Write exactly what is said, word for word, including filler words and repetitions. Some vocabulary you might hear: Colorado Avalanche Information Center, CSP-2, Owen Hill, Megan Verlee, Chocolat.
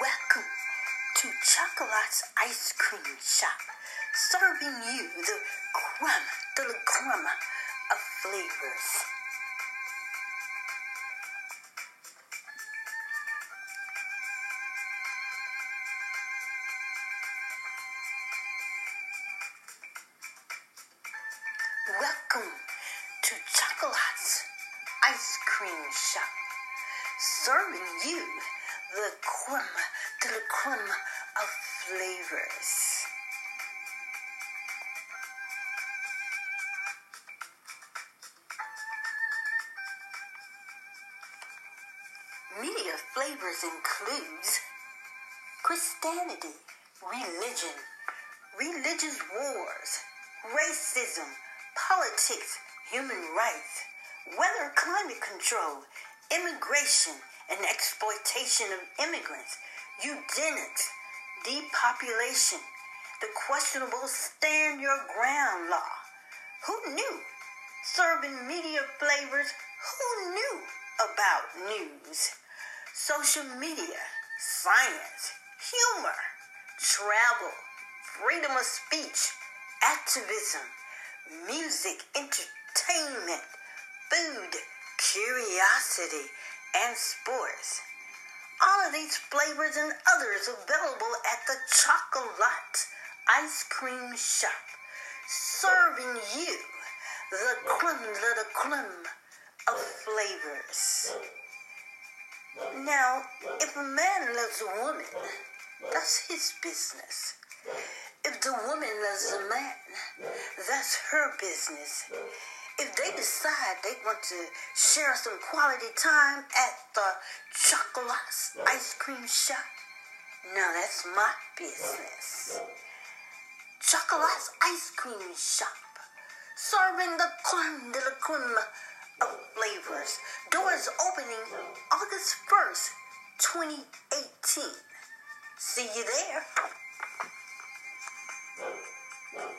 Welcome to Chocolat's ice cream shop, serving you the crema, the la crema of flavors. Welcome to Chocolat's ice cream shop, serving you the crema, the crema of flavors. Media flavors includes Christianity, religion, religious wars, racism, politics, human rights, weather, climate control, immigration, and exploitation of immigrants, eugenics, depopulation, the questionable stand your ground law. Who knew? Serving media flavors, who knew about news? Social media, science, humor, travel, freedom of speech, activism, music, entertainment, food, curiosity, and sports. All of these flavors and others available at the Chocolat ice cream shop, serving you the creme de la creme of flavors. Now, if a man loves a woman, that's his business. If the woman loves a man, that's her business. If they decide they want to share some quality time at the Chocolat's ice cream shop, now that's my business. Chocolat's ice cream shop, serving the creme de la creme of flavors. Doors opening August first, twenty eighteen. See you there.